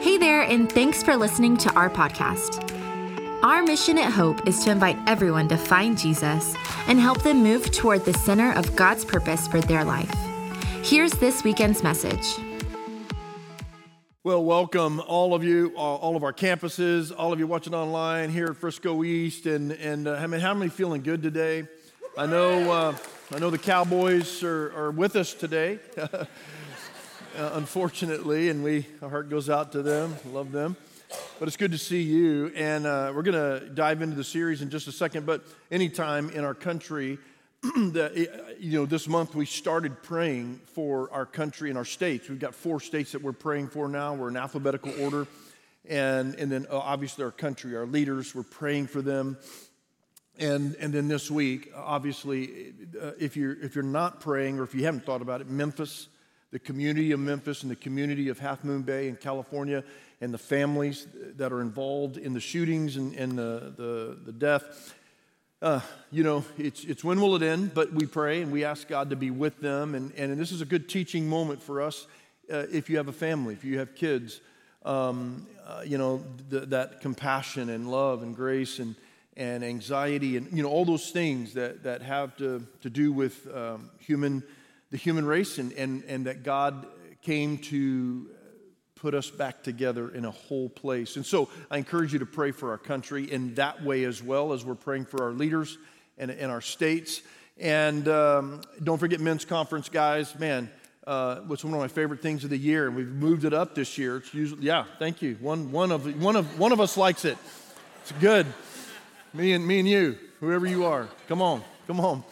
Hey there, and thanks for listening to our podcast. Our mission at Hope is to invite everyone to find Jesus and help them move toward the center of God's purpose for their life. Here's this weekend's message. Well, welcome all of you, all of our campuses, all of you watching online here at Frisco East, and how many feeling good today? I know the Cowboys are with us today. Unfortunately, and our heart goes out to them, love them, but it's good to see you, and we're going to dive into the series in just a second, but anytime in our country, this month we started praying for our country and our states. We've got 4 states that we're praying for now. We're in alphabetical order, and then obviously our country, our leaders, we're praying for them, and then this week, obviously, if you're not praying or if you haven't thought about it, Memphis, the community of Memphis and the community of Half Moon Bay in California and the families that are involved in the shootings and the death. It's when will it end? But we pray and we ask God to be with them. And this is a good teaching moment for us if you have a family, if you have kids, that compassion and love and grace and anxiety and, all those things that have to do with the human race, and that God came to put us back together in a whole place. And so I encourage you to pray for our country in that way as well as we're praying for our leaders and our states. And don't forget men's conference, guys. Man, it's one of my favorite things of the year, and we've moved it up this year. It's usually, yeah, thank you. One of us likes it. It's good. Me and you, whoever you are. Come on.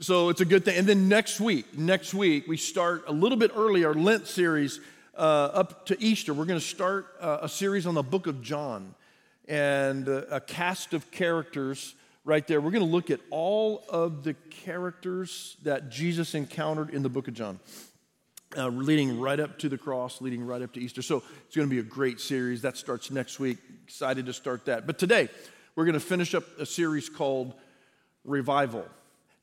So it's a good thing. And then next week, we start a little bit early, our Lent series up to Easter. We're going to start a series on the book of John and a cast of characters right there. We're going to look at all of the characters that Jesus encountered in the book of John, leading right up to the cross, leading right up to Easter. So it's going to be a great series. That starts next week. Excited to start that. But today, we're going to finish up a series called Revival.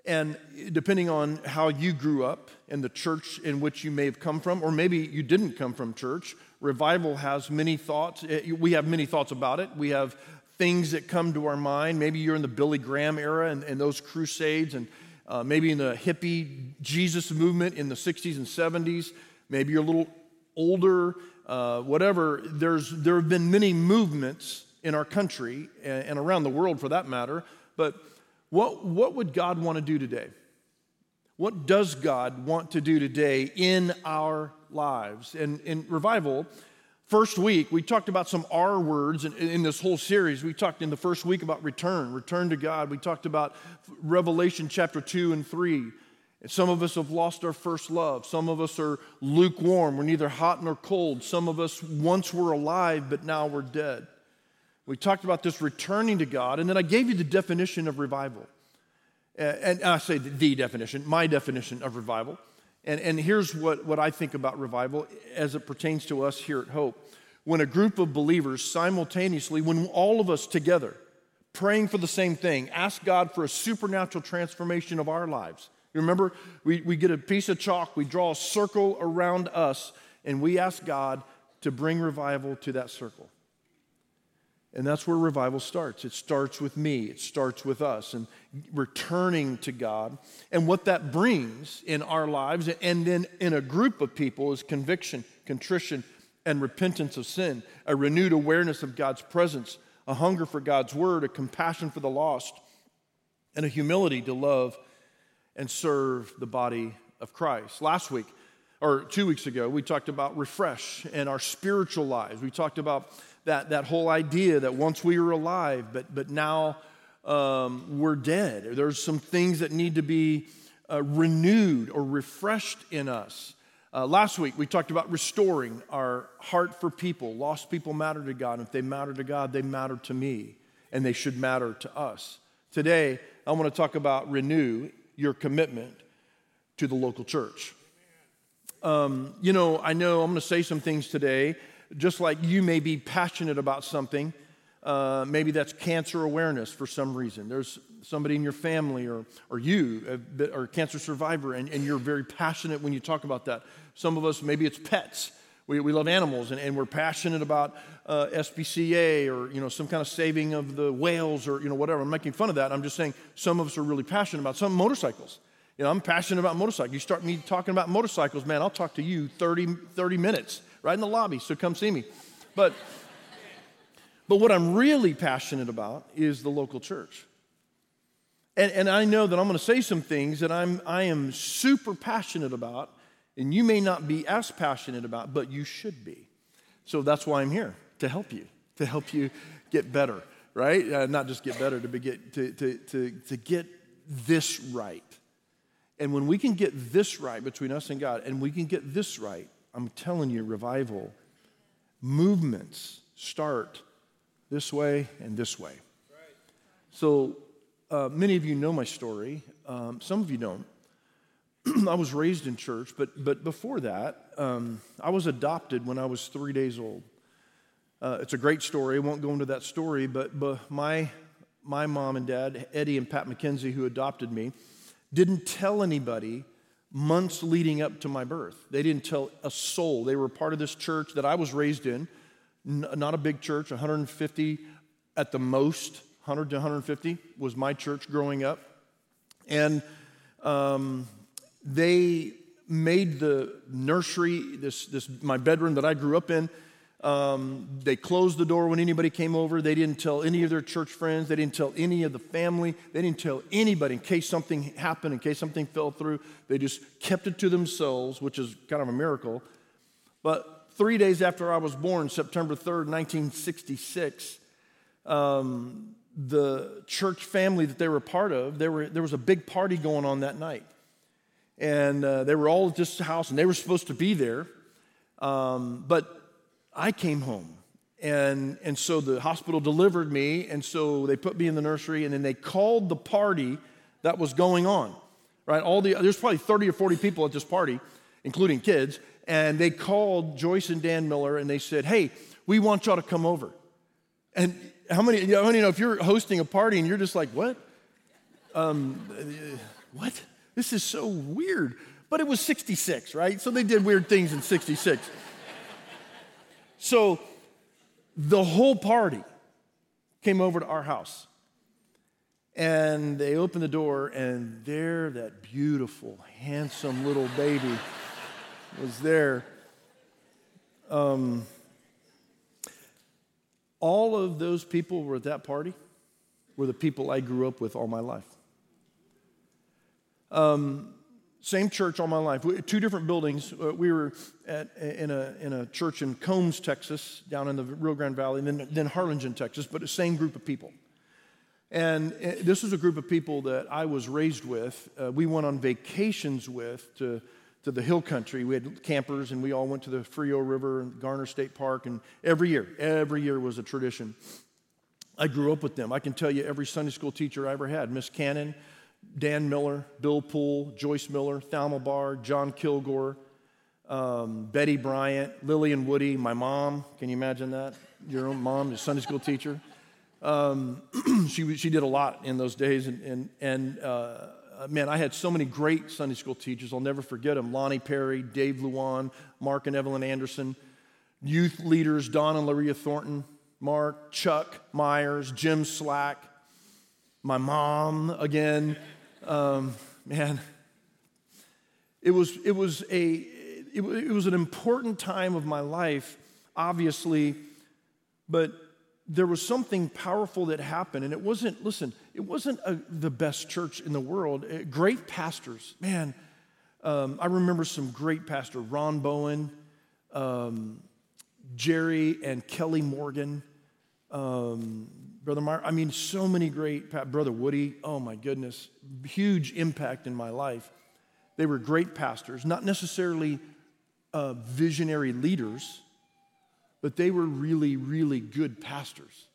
And depending on how you grew up and the church in which you may have come from, or maybe you didn't come from church, revival has many thoughts. We have many thoughts about it. We have things that come to our mind. Maybe you're in the Billy Graham era and those crusades, and maybe in the hippie Jesus movement in the 60s and 70s. Maybe you're a little older, whatever. There have been many movements in our country and around the world for that matter, but what would God want to do today? What does God want to do today in our lives? And in revival, first week, we talked about some R words in this whole series. We talked in the first week about return to God. We talked about Revelation chapter 2 and 3. Some of us have lost our first love. Some of us are lukewarm. We're neither hot nor cold. Some of us once were alive, but now we're dead. We talked about this returning to God, and then I gave you the definition of revival. And I say my definition of revival. And here's what I think about revival as it pertains to us here at Hope. When a group of believers simultaneously, when all of us together, praying for the same thing, ask God for a supernatural transformation of our lives. You remember, we get a piece of chalk, we draw a circle around us, and we ask God to bring revival to that circle. And that's where revival starts. It starts with me. It starts with us and returning to God. And what that brings in our lives and then in a group of people is conviction, contrition, and repentance of sin, a renewed awareness of God's presence, a hunger for God's word, a compassion for the lost, and a humility to love and serve the body of Christ. 2 weeks ago, we talked about refresh and our spiritual lives. We talked about that whole idea that once we were alive, but now we're dead. There's some things that need to be renewed or refreshed in us. Last week, we talked about restoring our heart for people. Lost people matter to God. And if they matter to God, they matter to me, and they should matter to us. Today, I want to talk about renew your commitment to the local church. I know I'm going to say some things today. Just like you may be passionate about something, maybe that's cancer awareness for some reason. There's somebody in your family or you are a cancer survivor, and you're very passionate when you talk about that. Some of us, maybe it's pets. We love animals, and we're passionate about SPCA or, some kind of saving of the whales or, whatever. I'm making fun of that. I'm just saying some of us are really passionate about some motorcycles. I'm passionate about motorcycles. You start me talking about motorcycles, man, I'll talk to you 30 minutes right in the lobby, so come see me. But what I'm really passionate about is the local church. And I know that I'm going to say some things that I am super passionate about, and you may not be as passionate about, but you should be. So that's why I'm here, to help you get better, right? Not just get better, to get this right. And when we can get this right between us and God, and we can get this right, I'm telling you, revival movements start this way and this way. So many of you know my story. Some of you don't. I was raised in church, but before that, I was adopted when I was 3 days old. It's a great story. I won't go into that story, but my mom and dad, Eddie and Pat McKenzie, who adopted me, didn't tell anybody months leading up to my birth. They didn't tell a soul. They were part of this church that I was raised in, not a big church, 150 at the most, 100 to 150 was my church growing up. And they made the nursery, this my bedroom that I grew up in. They closed the door when anybody came over. They didn't tell any of their church friends. They didn't tell any of the family. They didn't tell anybody in case something happened, in case something fell through. They just kept it to themselves, which is kind of a miracle. But 3 days after I was born, September 3rd, 1966, the church family that they were part of, there was a big party going on that night. And they were all at this house, and they were supposed to be there. But I came home, and so the hospital delivered me, and so they put me in the nursery, and then they called the party that was going on, right? There's probably 30 or 40 people at this party, including kids, and they called Joyce and Dan Miller, and they said, hey, we want y'all to come over. And how many know if you're hosting a party and you're just like, what? What? This is so weird. But it was 66, right? So they did weird things in 66. So the whole party came over to our house, and they opened the door, and there that beautiful, handsome little baby was there. All of those people were at that party were the people I grew up with all my life. Same church all my life. Two different buildings. We were in a church in Combs, Texas, down in the Rio Grande Valley, and then Harlingen, Texas, but the same group of people. And this was a group of people that I was raised with. We went on vacations with to the hill country. We had campers, and we all went to the Frio River and Garner State Park, and every year was a tradition. I grew up with them. I can tell you every Sunday school teacher I ever had, Miss Cannon, Dan Miller, Bill Poole, Joyce Miller, Thalma Barr, John Kilgore, Betty Bryant, Lily and Woody, my mom. Can you imagine that? Your own mom, your Sunday school teacher. She did a lot in those days. And man, I had so many great Sunday school teachers. I'll never forget them. Lonnie Perry, Dave Luan, Mark and Evelyn Anderson, youth leaders, Don and Laria Thornton, Mark, Chuck Myers, Jim Slack, my mom again. Man, it was an important time of my life, obviously, but there was something powerful that happened, and it wasn't the best church in the world. Great pastors, man. I remember some great pastors: Ron Bowen, Jerry and Kelly Morgan. Brother Meyer, so many great, Brother Woody, oh my goodness, huge impact in my life. They were great pastors, not necessarily visionary leaders, but they were really, really good pastors.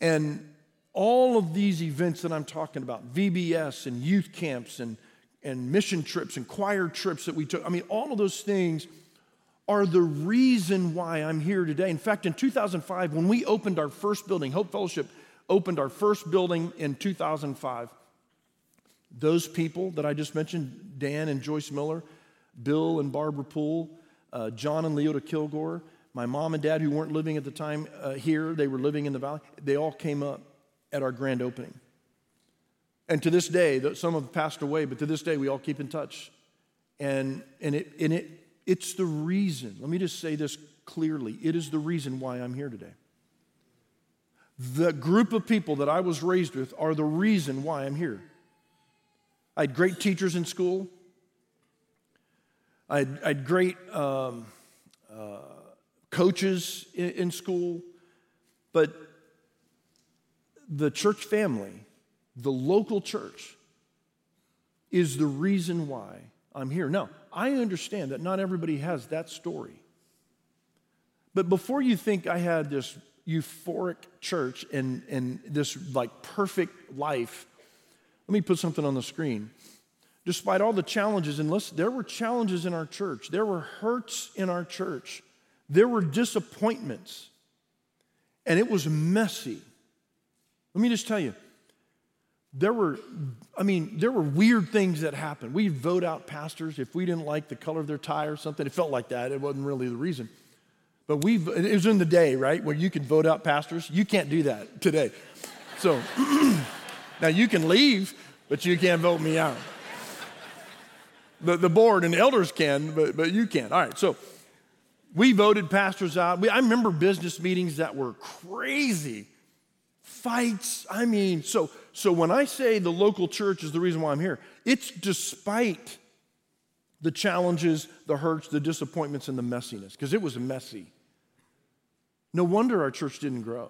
And all of these events that I'm talking about, VBS and youth camps and mission trips and choir trips that we took, all of those things are the reason why I'm here today. In fact, in 2005, when we opened our first building, Hope Fellowship opened our first building in 2005, those people that I just mentioned, Dan and Joyce Miller, Bill and Barbara Poole, John and Leo to Kilgore. My mom and dad, who weren't living at the time here, they were living in the valley. They all came up at our grand opening. And to this day, some have passed away, but to this day, we all keep in touch. And it's the reason, let me just say this clearly, it is the reason why I'm here today. The group of people that I was raised with are the reason why I'm here. I had great teachers in school. I had great coaches in school. But the church family, the local church, is the reason why I'm here. Now, I understand that not everybody has that story. But before you think I had this euphoric church and this like perfect life, let me put something on the screen. Despite all the challenges, and listen, there were challenges in our church. There were hurts in our church. There were disappointments. And it was messy. Let me just tell you, there were weird things that happened. We'd vote out pastors if we didn't like the color of their tie or something. It felt like that. It wasn't really the reason. But it was in the day, right, where you could vote out pastors. You can't do that today. So now you can leave, but you can't vote me out. The board and the elders can, but you can't. All right, so we voted pastors out. I remember business meetings that were crazy. Fights, I mean, so when I say the local church is the reason why I'm here, it's despite the challenges, the hurts, the disappointments, and the messiness, because it was messy. No wonder our church didn't grow.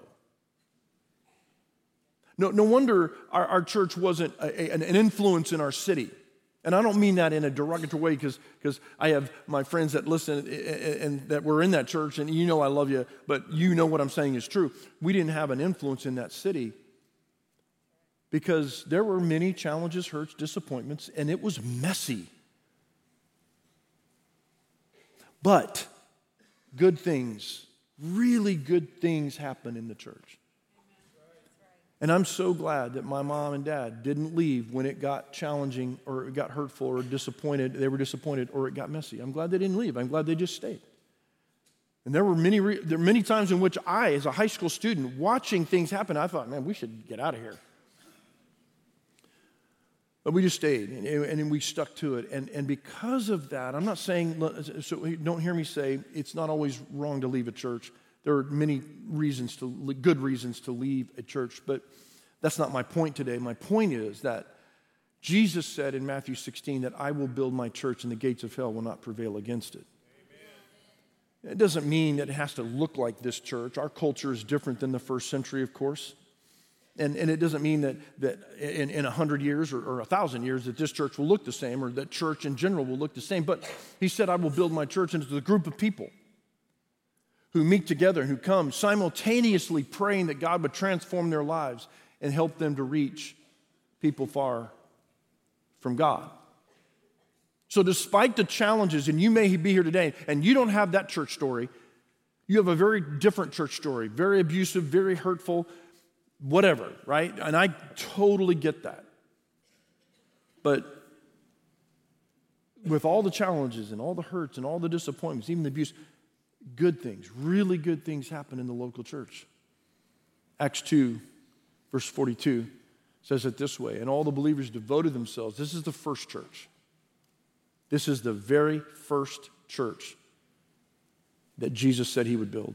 No wonder our church wasn't an influence in our city. And I don't mean that in a derogatory way, because I have my friends that listen and that were in that church, and you know I love you, but you know what I'm saying is true. We didn't have an influence in that city because there were many challenges, hurts, disappointments, and it was messy. But good things, really good things happen in the church. And I'm so glad that my mom and dad didn't leave when it got challenging or it got hurtful or disappointed. They were disappointed or it got messy. I'm glad they didn't leave. I'm glad they just stayed. And there were many times in which I, as a high school student, watching things happen, I thought, man, we should get out of here. But we just stayed, and we stuck to it. And because of that, I'm not saying, so don't hear me say it's not always wrong to leave a church. There are many reasons good reasons to leave a church, but that's not my point today. My point is that Jesus said in Matthew 16 that I will build my church and the gates of hell will not prevail against it. Amen. It doesn't mean that it has to look like this church. Our culture is different than the first century, of course. And it doesn't mean that in 100 years or 1,000 years that this church will look the same or that church in general will look the same. But he said, I will build my church, and it's a group of people who meet together, who come simultaneously praying that God would transform their lives and help them to reach people far from God. So despite the challenges, and you may be here today, and you don't have that church story, you have a very different church story, very abusive, very hurtful, whatever, right? And I totally get that. But with all the challenges and all the hurts and all the disappointments, even the abuse, good things, really good things happen in the local church. Acts 2, verse 42 says it this way, and all the believers devoted themselves. This is the first church. This is the very first church that Jesus said he would build.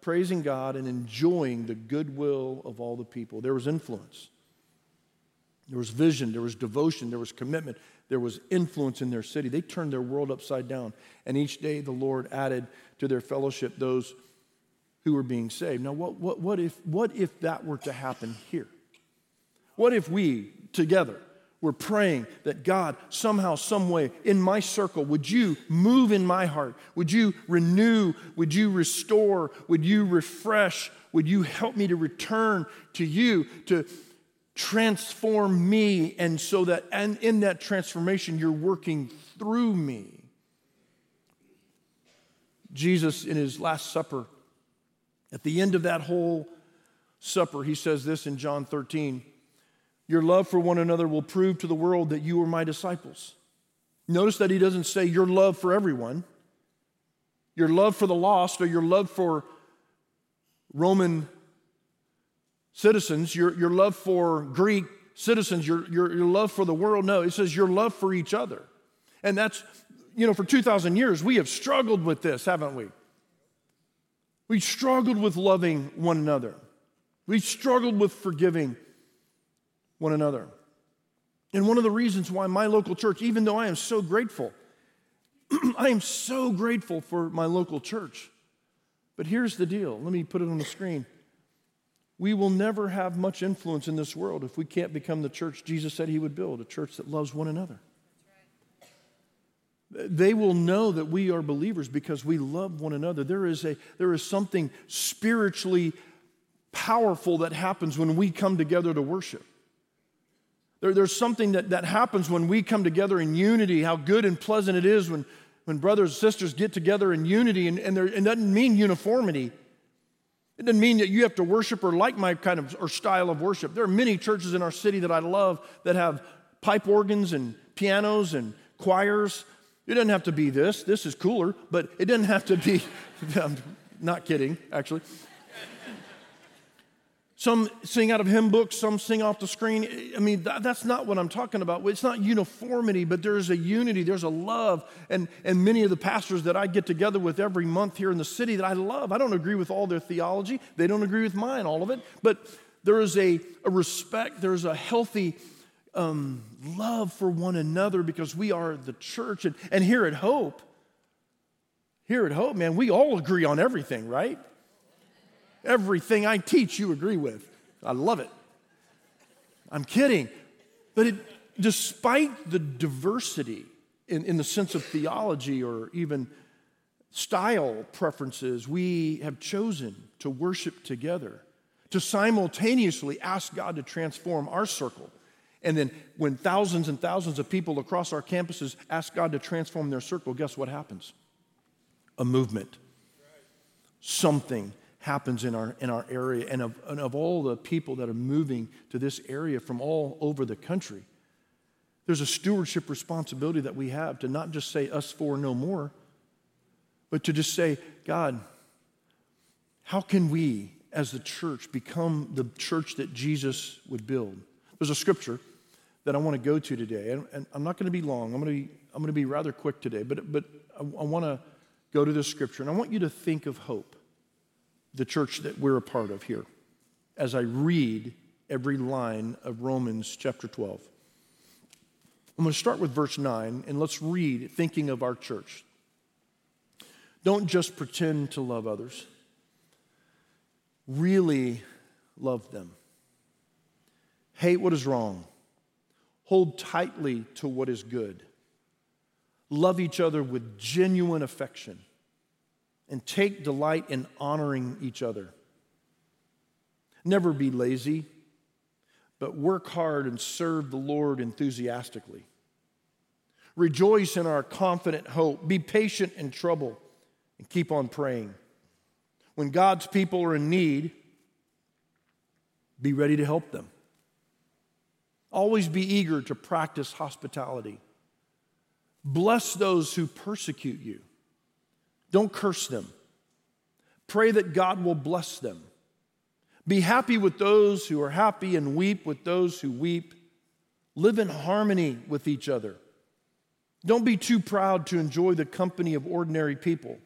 praising God and enjoying the goodwill of all the people. There was influence. There was vision. There was devotion. There was commitment. There was influence in their city. They turned their world upside down. And each day the Lord added to their fellowship those who were being saved. Now, what if that were to happen here? What if we together We're praying that God, somehow, some way, in my circle, would you move in my heart? Would you renew? Would you restore? Would you refresh? Would you help me to return to you, to transform me, and so that and in that transformation, you're working through me? Jesus, in his Last Supper, at the end of that whole supper, he says this in John 13, your love for one another will prove to the world that you are my disciples. Notice that he doesn't say your love for everyone, your love for the lost, or your love for Roman citizens, your love for Greek citizens, your love for the world. No, it says your love for each other. And that's, you know, for 2,000 years, we have struggled with this, haven't we? We've struggled with loving one another. We've struggled with forgiving one another. And one of the reasons why my local church, even though I am so grateful, I am so grateful for my local church. But here's the deal. Let me put it on the screen. We will never have much influence in this world if we can't become the church Jesus said he would build, a church that loves one another. They will know that we are believers because we love one another. There is something spiritually powerful that happens when we come together to worship. There's something that happens when we come together in unity, how good and pleasant it is when brothers and sisters get together in unity, and it doesn't mean uniformity. It doesn't mean that you have to worship or like my kind of or style of worship. There are many churches in our city that I love that have pipe organs and pianos and choirs. It doesn't have to be this. This is cooler, but it doesn't have to be. I'm not kidding, actually. Some sing out of hymn books, some sing off the screen. I mean, that's not what I'm talking about. It's not uniformity, but there's a unity, there's a love. And many of the pastors that I get together with every month here in the city that I love, I don't agree with all their theology. They don't agree with mine, all of it. But there is a respect, there's a healthy love for one another because we are the church. And here at Hope, man, we all agree on everything, right? Everything I teach, you agree with. I love it. I'm kidding. But despite the diversity in the sense of theology or even style preferences, we have chosen to worship together, to simultaneously ask God to transform our circle. And then when thousands and thousands of people across our campuses ask God to transform their circle, guess what happens? A movement. Something happens in our area, and of all the people that are moving to this area from all over the country, there's a stewardship responsibility that we have to not just say us four no more, but to just say, God, how can we as the church become the church that Jesus would build? There's a scripture that I want to go to today, and I'm not going to be long. I'm going to be rather quick today, but I want to go to this scripture, and I want you to think of Hope, the church that we're a part of here, as I read every line of Romans chapter 12. I'm going to start with verse 9, and let's read thinking of our church. Don't just pretend to love others. Really love them. Hate what is wrong. Hold tightly to what is good. Love each other with genuine affection, and take delight in honoring each other. Never be lazy, but work hard and serve the Lord enthusiastically. Rejoice in our confident hope. Be patient in trouble and keep on praying. When God's people are in need, be ready to help them. Always be eager to practice hospitality. Bless those who persecute you. Don't curse them. Pray that God will bless them. Be happy with those who are happy and weep with those who weep. Live in harmony with each other. Don't be too proud to enjoy the company of ordinary people.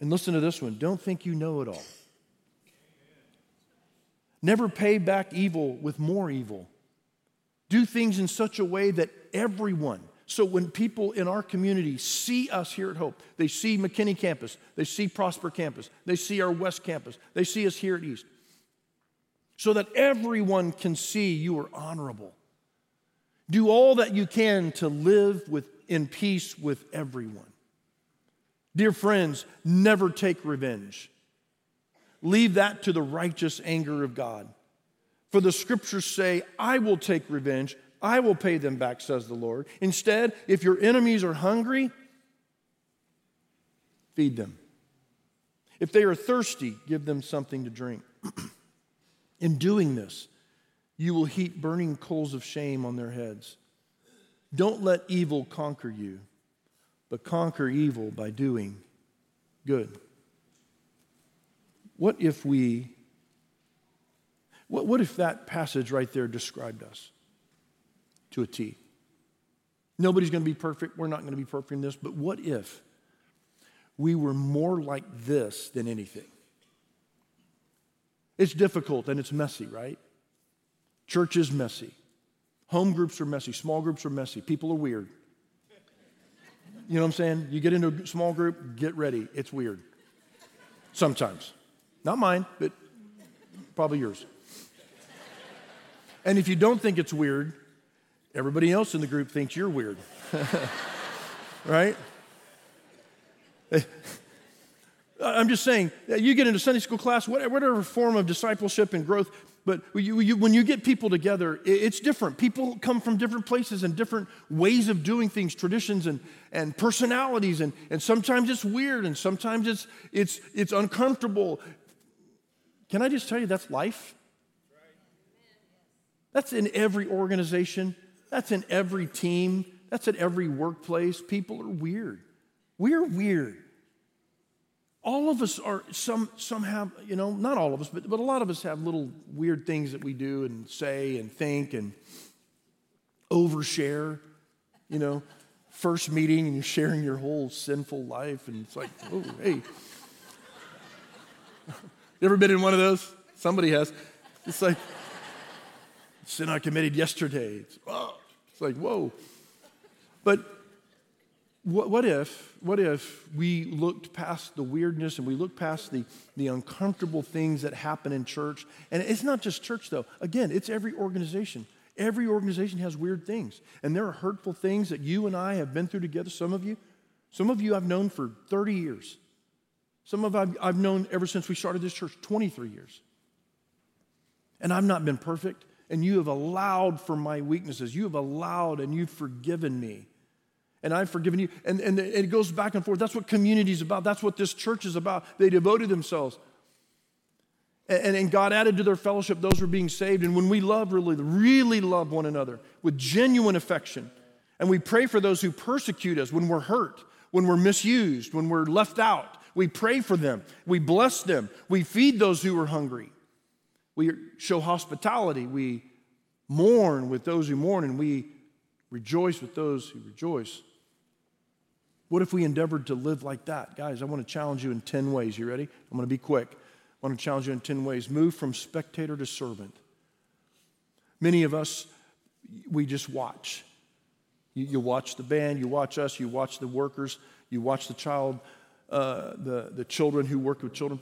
And listen to this one. Don't think you know it all. Never pay back evil with more evil. Do things in such a way that everyone... So when people in our community see us here at Hope, they see McKinney Campus, they see Prosper Campus, they see our West Campus, they see us here at East, so that everyone can see you are honorable Do all that you can to live in peace with everyone. Dear friends, never take revenge. Leave that to the righteous anger of God. For the scriptures say, I will take revenge. I will pay them back, says the Lord. Instead, if your enemies are hungry, feed them. If they are thirsty, give them something to drink. In doing this, you will heap burning coals of shame on their heads. Don't let evil conquer you, but conquer evil by doing good. What if that passage right there described us to a T? Nobody's going to be perfect. We're not going to be perfect in this. But what if we were more like this than anything? It's difficult and it's messy, right? Church is messy. Home groups are messy. Small groups are messy. People are weird. You know what I'm saying? You get into a small group, get ready. It's weird. Sometimes. Not mine, but probably yours. And if you don't think it's weird, everybody else in the group thinks you're weird. Right? I'm just saying, you get into Sunday school class, whatever form of discipleship and growth, but when you get people together, it's different. People come from different places and different ways of doing things, traditions and personalities, and sometimes it's weird, and sometimes it's uncomfortable. Can I just tell you, that's life? That's in every organization. That's in every team. That's at every workplace. People are weird. We're weird. All of us are, some have, you know, not all of us, but a lot of us have little weird things that we do and say and think and overshare, you know. First meeting and you're sharing your whole sinful life and it's like, oh, hey. You ever been in one of those? Somebody has. It's like, sin I committed yesterday. It's like, whoa. But what if we looked past the weirdness and we looked past the uncomfortable things that happen in church? And it's not just church, though. Again, it's every organization. Every organization has weird things. And there are hurtful things that you and I have been through together, some of you I've known for 30 years. Some of you I've known ever since we started this church, 23 years. And I've not been perfect, and you have allowed for my weaknesses. You have allowed and you've forgiven me. And I've forgiven you. And it goes back and forth. That's what community is about. That's what this church is about. They devoted themselves. And God added to their fellowship those who were being saved. And when we love, really, really love one another with genuine affection, and we pray for those who persecute us when we're hurt, when we're misused, when we're left out, we pray for them. We bless them. We feed those who are hungry. We show hospitality. We mourn with those who mourn, and we rejoice with those who rejoice. What if we endeavored to live like that? Guys, I want to challenge you in 10 ways. You ready? I'm going to be quick. I want to challenge you in 10 ways. Move from spectator to servant. Many of us, we just watch. You watch the band, you watch us, you watch the workers, you watch the child, the children who work with children.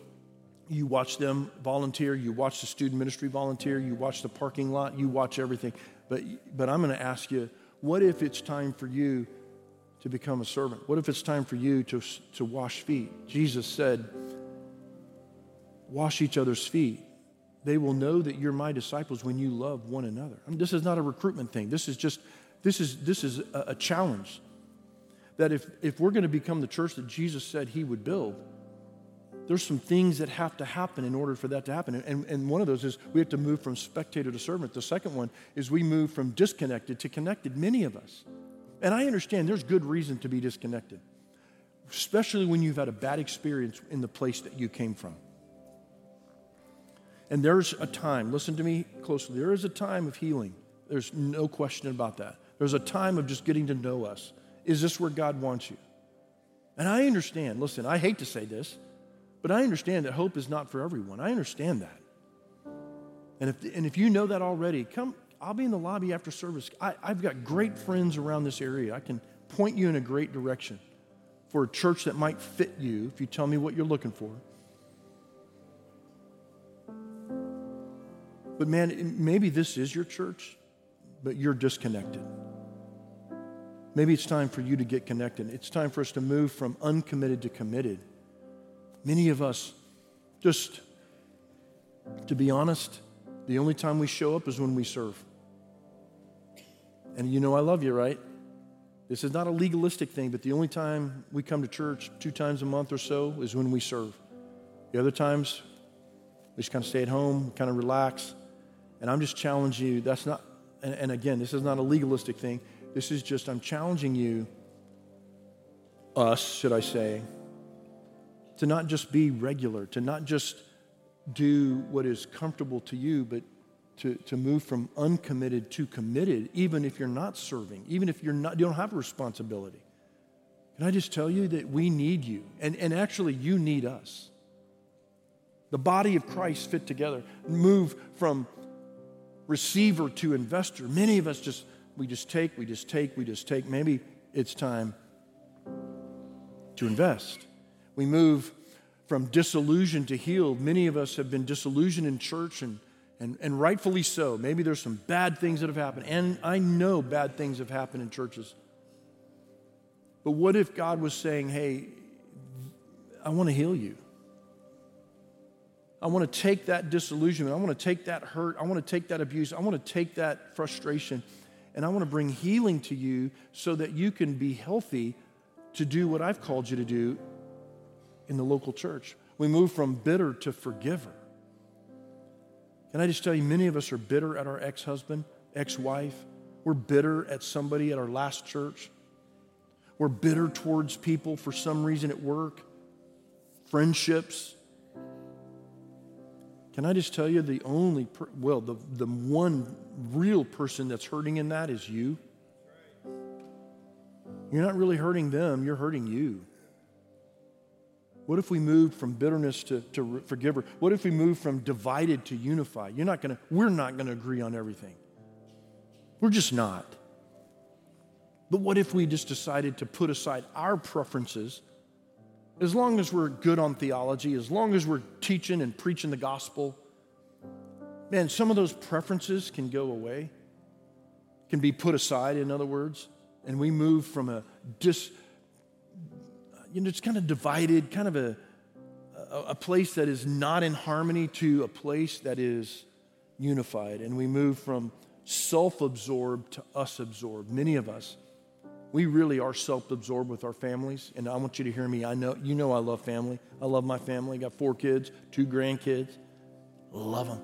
You watch them volunteer, you watch the student ministry volunteer, you watch the parking lot, you watch everything. But I'm going to ask you, what if it's time for you to become a servant? What if it's time for you to wash feet? Jesus said, wash each other's feet. They will know that you're my disciples when you love one another. I mean, this is not a recruitment thing. This is a challenge that if we're going to become the church that Jesus said he would build, there's some things that have to happen in order for that to happen. And one of those is we have to move from spectator to servant. The second one is we move from disconnected to connected, many of us. And I understand there's good reason to be disconnected, especially when you've had a bad experience in the place that you came from. And there's a time, listen to me closely, there is a time of healing. There's no question about that. There's a time of just getting to know us. Is this where God wants you? And I understand, listen, I hate to say this, but I understand that hope is not for everyone. I understand that. And if you know that already, come, I'll be in the lobby after service. I've got great friends around this area. I can point you in a great direction for a church that might fit you if you tell me what you're looking for. But man, maybe this is your church. but you're disconnected. Maybe it's time for you to get connected. It's time for us to move from uncommitted to committed. Many of us, just to be honest, the only time we show up is when we serve. And you know I love you, right? This is not a legalistic thing, but the only time we come to church 2 times a month or so is when we serve. The other times, we just kind of stay at home, kind of relax. And I'm just challenging you. That's not, and again, this is not a legalistic thing. This is just, I'm challenging you, us, should I say, to not just be regular, to not just do what is comfortable to you, but to move from uncommitted to committed, even if you're not serving, even if you don't have a responsibility. Can I just tell you that we need you, and actually you need us. The body of Christ fit together. Move from receiver to investor. Many of us just take. Maybe it's time to invest. We move from disillusioned to healed. Many of us have been disillusioned in church and rightfully so. Maybe there's some bad things that have happened. And I know bad things have happened in churches. But what if God was saying, hey, I want to heal you. I want to take that disillusionment. I want to take that hurt. I want to take that abuse. I want to take that frustration. And I want to bring healing to you so that you can be healthy to do what I've called you to do in the local church. We move from bitter to forgiver. Can I just tell you, many of us are bitter at our ex-husband, ex-wife. We're bitter at somebody at our last church. We're bitter towards people for some reason at work, friendships. Can I just tell you the one real person that's hurting in that is you. You're not really hurting them, you're hurting you. What if we moved from bitterness to forgiver? What if we moved from divided to unified? We're not gonna agree on everything. We're just not. But what if we just decided to put aside our preferences? As long as we're good on theology, as long as we're teaching and preaching the gospel, man, some of those preferences can go away, can be put aside, in other words, and we move from it's kind of divided, kind of a place that is not in harmony to a place that is unified, and we move from self-absorbed to us-absorbed. Many of us, we really are self-absorbed with our families, and I want you to hear me. I know you know I love family. I love my family. I got 4 kids, 2 grandkids. Love them.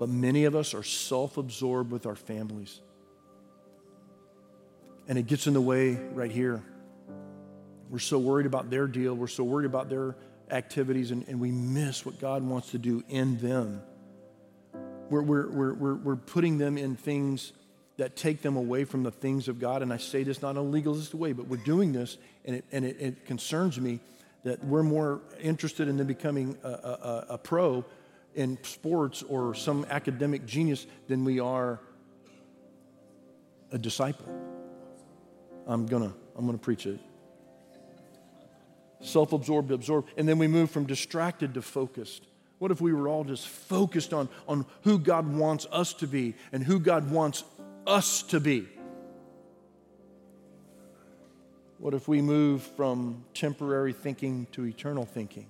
But many of us are self-absorbed with our families. And it gets in the way right here. We're so worried about their deal. We're so worried about their activities, and we miss what God wants to do in them. We're putting them in things that take them away from the things of God. And I say this not in a legalistic way, but we're doing this, and it concerns me that we're more interested in them becoming a pro in sports or some academic genius than we are a disciple. I'm gonna preach it. Self-absorbed to absorbed. And then we move from distracted to focused. What if we were all just focused on who God wants us to be and who God wants us to be? What if we move from temporary thinking to eternal thinking?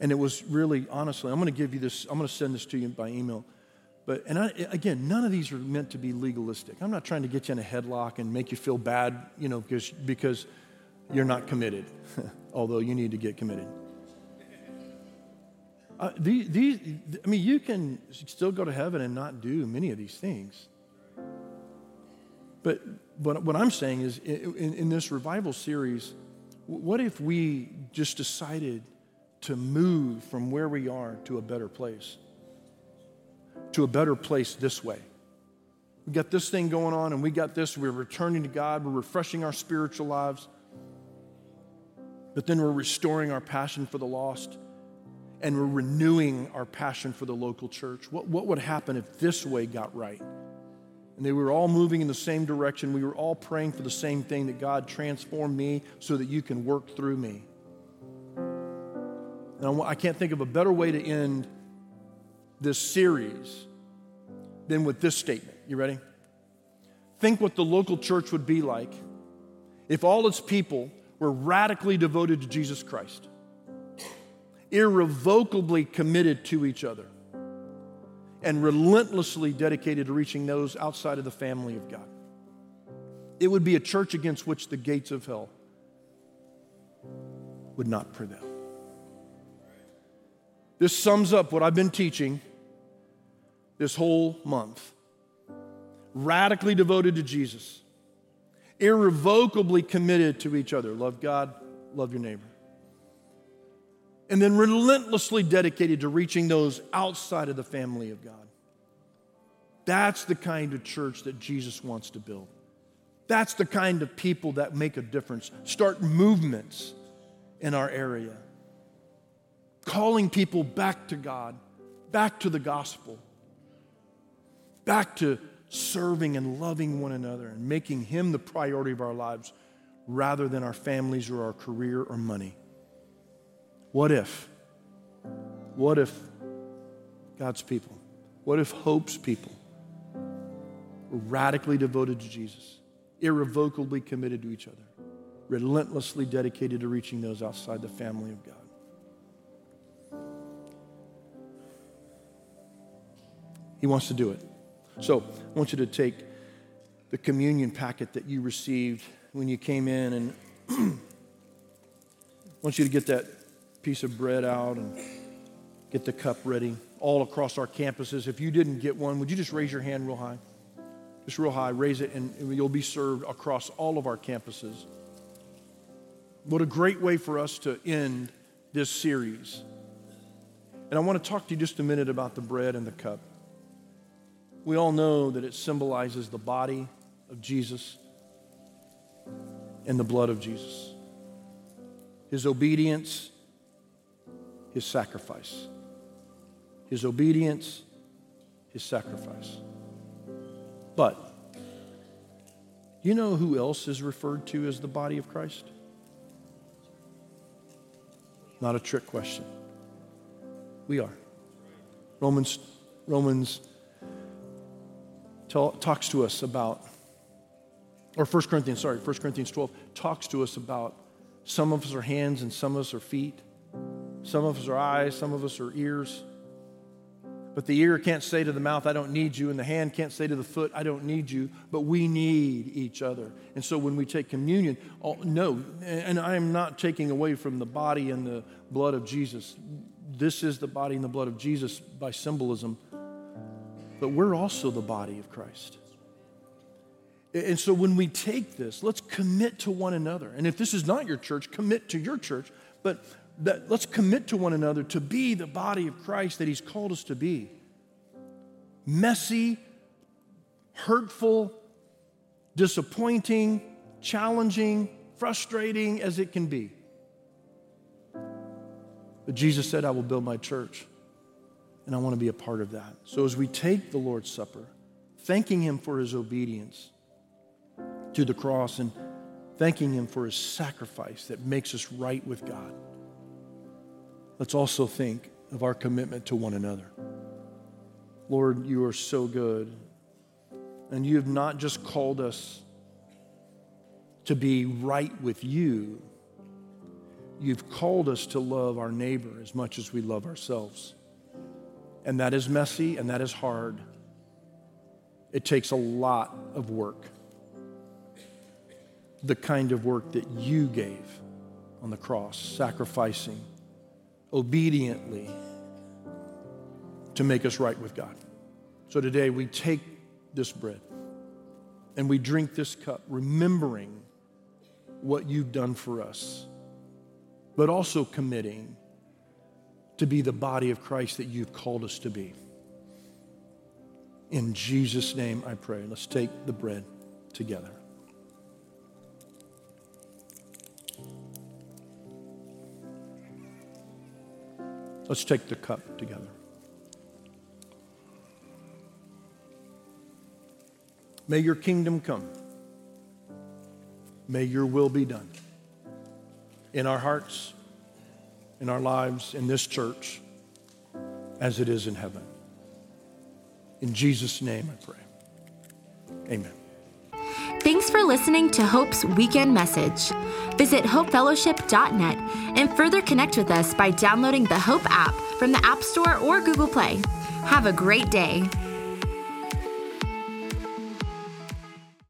And it was really, honestly, I'm going to give you this, I'm going to send this to you by email. But none of these are meant to be legalistic. I'm not trying to get you in a headlock and make you feel bad, because you're not committed, although you need to get committed. You can still go to heaven and not do many of these things. But what I'm saying is, in this revival series, what if we just decided to move from where we are to a better place? To a better place this way. We got this thing going on, and we got this. We're returning to God. We're refreshing our spiritual lives. But then we're restoring our passion for the lost. And we're renewing our passion for the local church. What would happen if this way got right? And they were all moving in the same direction. We were all praying for the same thing, that God transform me so that you can work through me. And I can't think of a better way to end this series than with this statement. You ready? Think what the local church would be like if all its people were radically devoted to Jesus Christ, irrevocably committed to each other, and relentlessly dedicated to reaching those outside of the family of God. It would be a church against which the gates of hell would not prevail. This sums up what I've been teaching this whole month. Radically devoted to Jesus, irrevocably committed to each other. Love God, love your neighbor. And then relentlessly dedicated to reaching those outside of the family of God. That's the kind of church that Jesus wants to build. That's the kind of people that make a difference, start movements in our area, calling people back to God, back to the gospel, back to serving and loving one another and making Him the priority of our lives rather than our families or our career or money. What if God's people, what if Hope's people were radically devoted to Jesus, irrevocably committed to each other, relentlessly dedicated to reaching those outside the family of God? He wants to do it. So I want you to take the communion packet that you received when you came in, and I want you to get that piece of bread out and get the cup ready all across our campuses. If you didn't get one, would you just raise your hand real high? Just real high, raise it, and you'll be served across all of our campuses. What a great way for us to end this series. And I want to talk to you just a minute about the bread and the cup. We all know that it symbolizes the body of Jesus and the blood of Jesus, His obedience, His sacrifice. His obedience, His sacrifice. But you know who else is referred to as the body of Christ? Not a trick question. We are. Romans talks to us about, or 1 Corinthians 12 talks to us about some of us are hands and some of us are feet, some of us are eyes, some of us are ears. But the ear can't say to the mouth, I don't need you, and the hand can't say to the foot, I don't need you, but we need each other. And so when we take communion, and I am not taking away from the body and the blood of Jesus. This is the body and the blood of Jesus by symbolism, but we're also the body of Christ. And so when we take this, let's commit to one another. And if this is not your church, commit to your church, but let's commit to one another to be the body of Christ that He's called us to be. Messy, hurtful, disappointing, challenging, frustrating as it can be. But Jesus said, I will build my church, and I want to be a part of that. So as we take the Lord's Supper, thanking Him for His obedience to the cross and thanking Him for His sacrifice that makes us right with God, let's also think of our commitment to one another. Lord, You are so good, and You have not just called us to be right with You. You've called us to love our neighbor as much as we love ourselves. And that is messy, and that is hard. It takes a lot of work, the kind of work that You gave on the cross, sacrificing obediently to make us right with God. So today we take this bread and we drink this cup, remembering what You've done for us, but also committing to be the body of Christ that You've called us to be. In Jesus' name I pray. Let's take the bread together. Let's take the cup together. May Your kingdom come. May Your will be done in our hearts, in our lives, in this church, as it is in heaven. In Jesus' name I pray. Amen. Thanks for listening to Hope's weekend message. Visit hopefellowship.net and further connect with us by downloading the Hope app from the App Store or Google Play. Have a great day.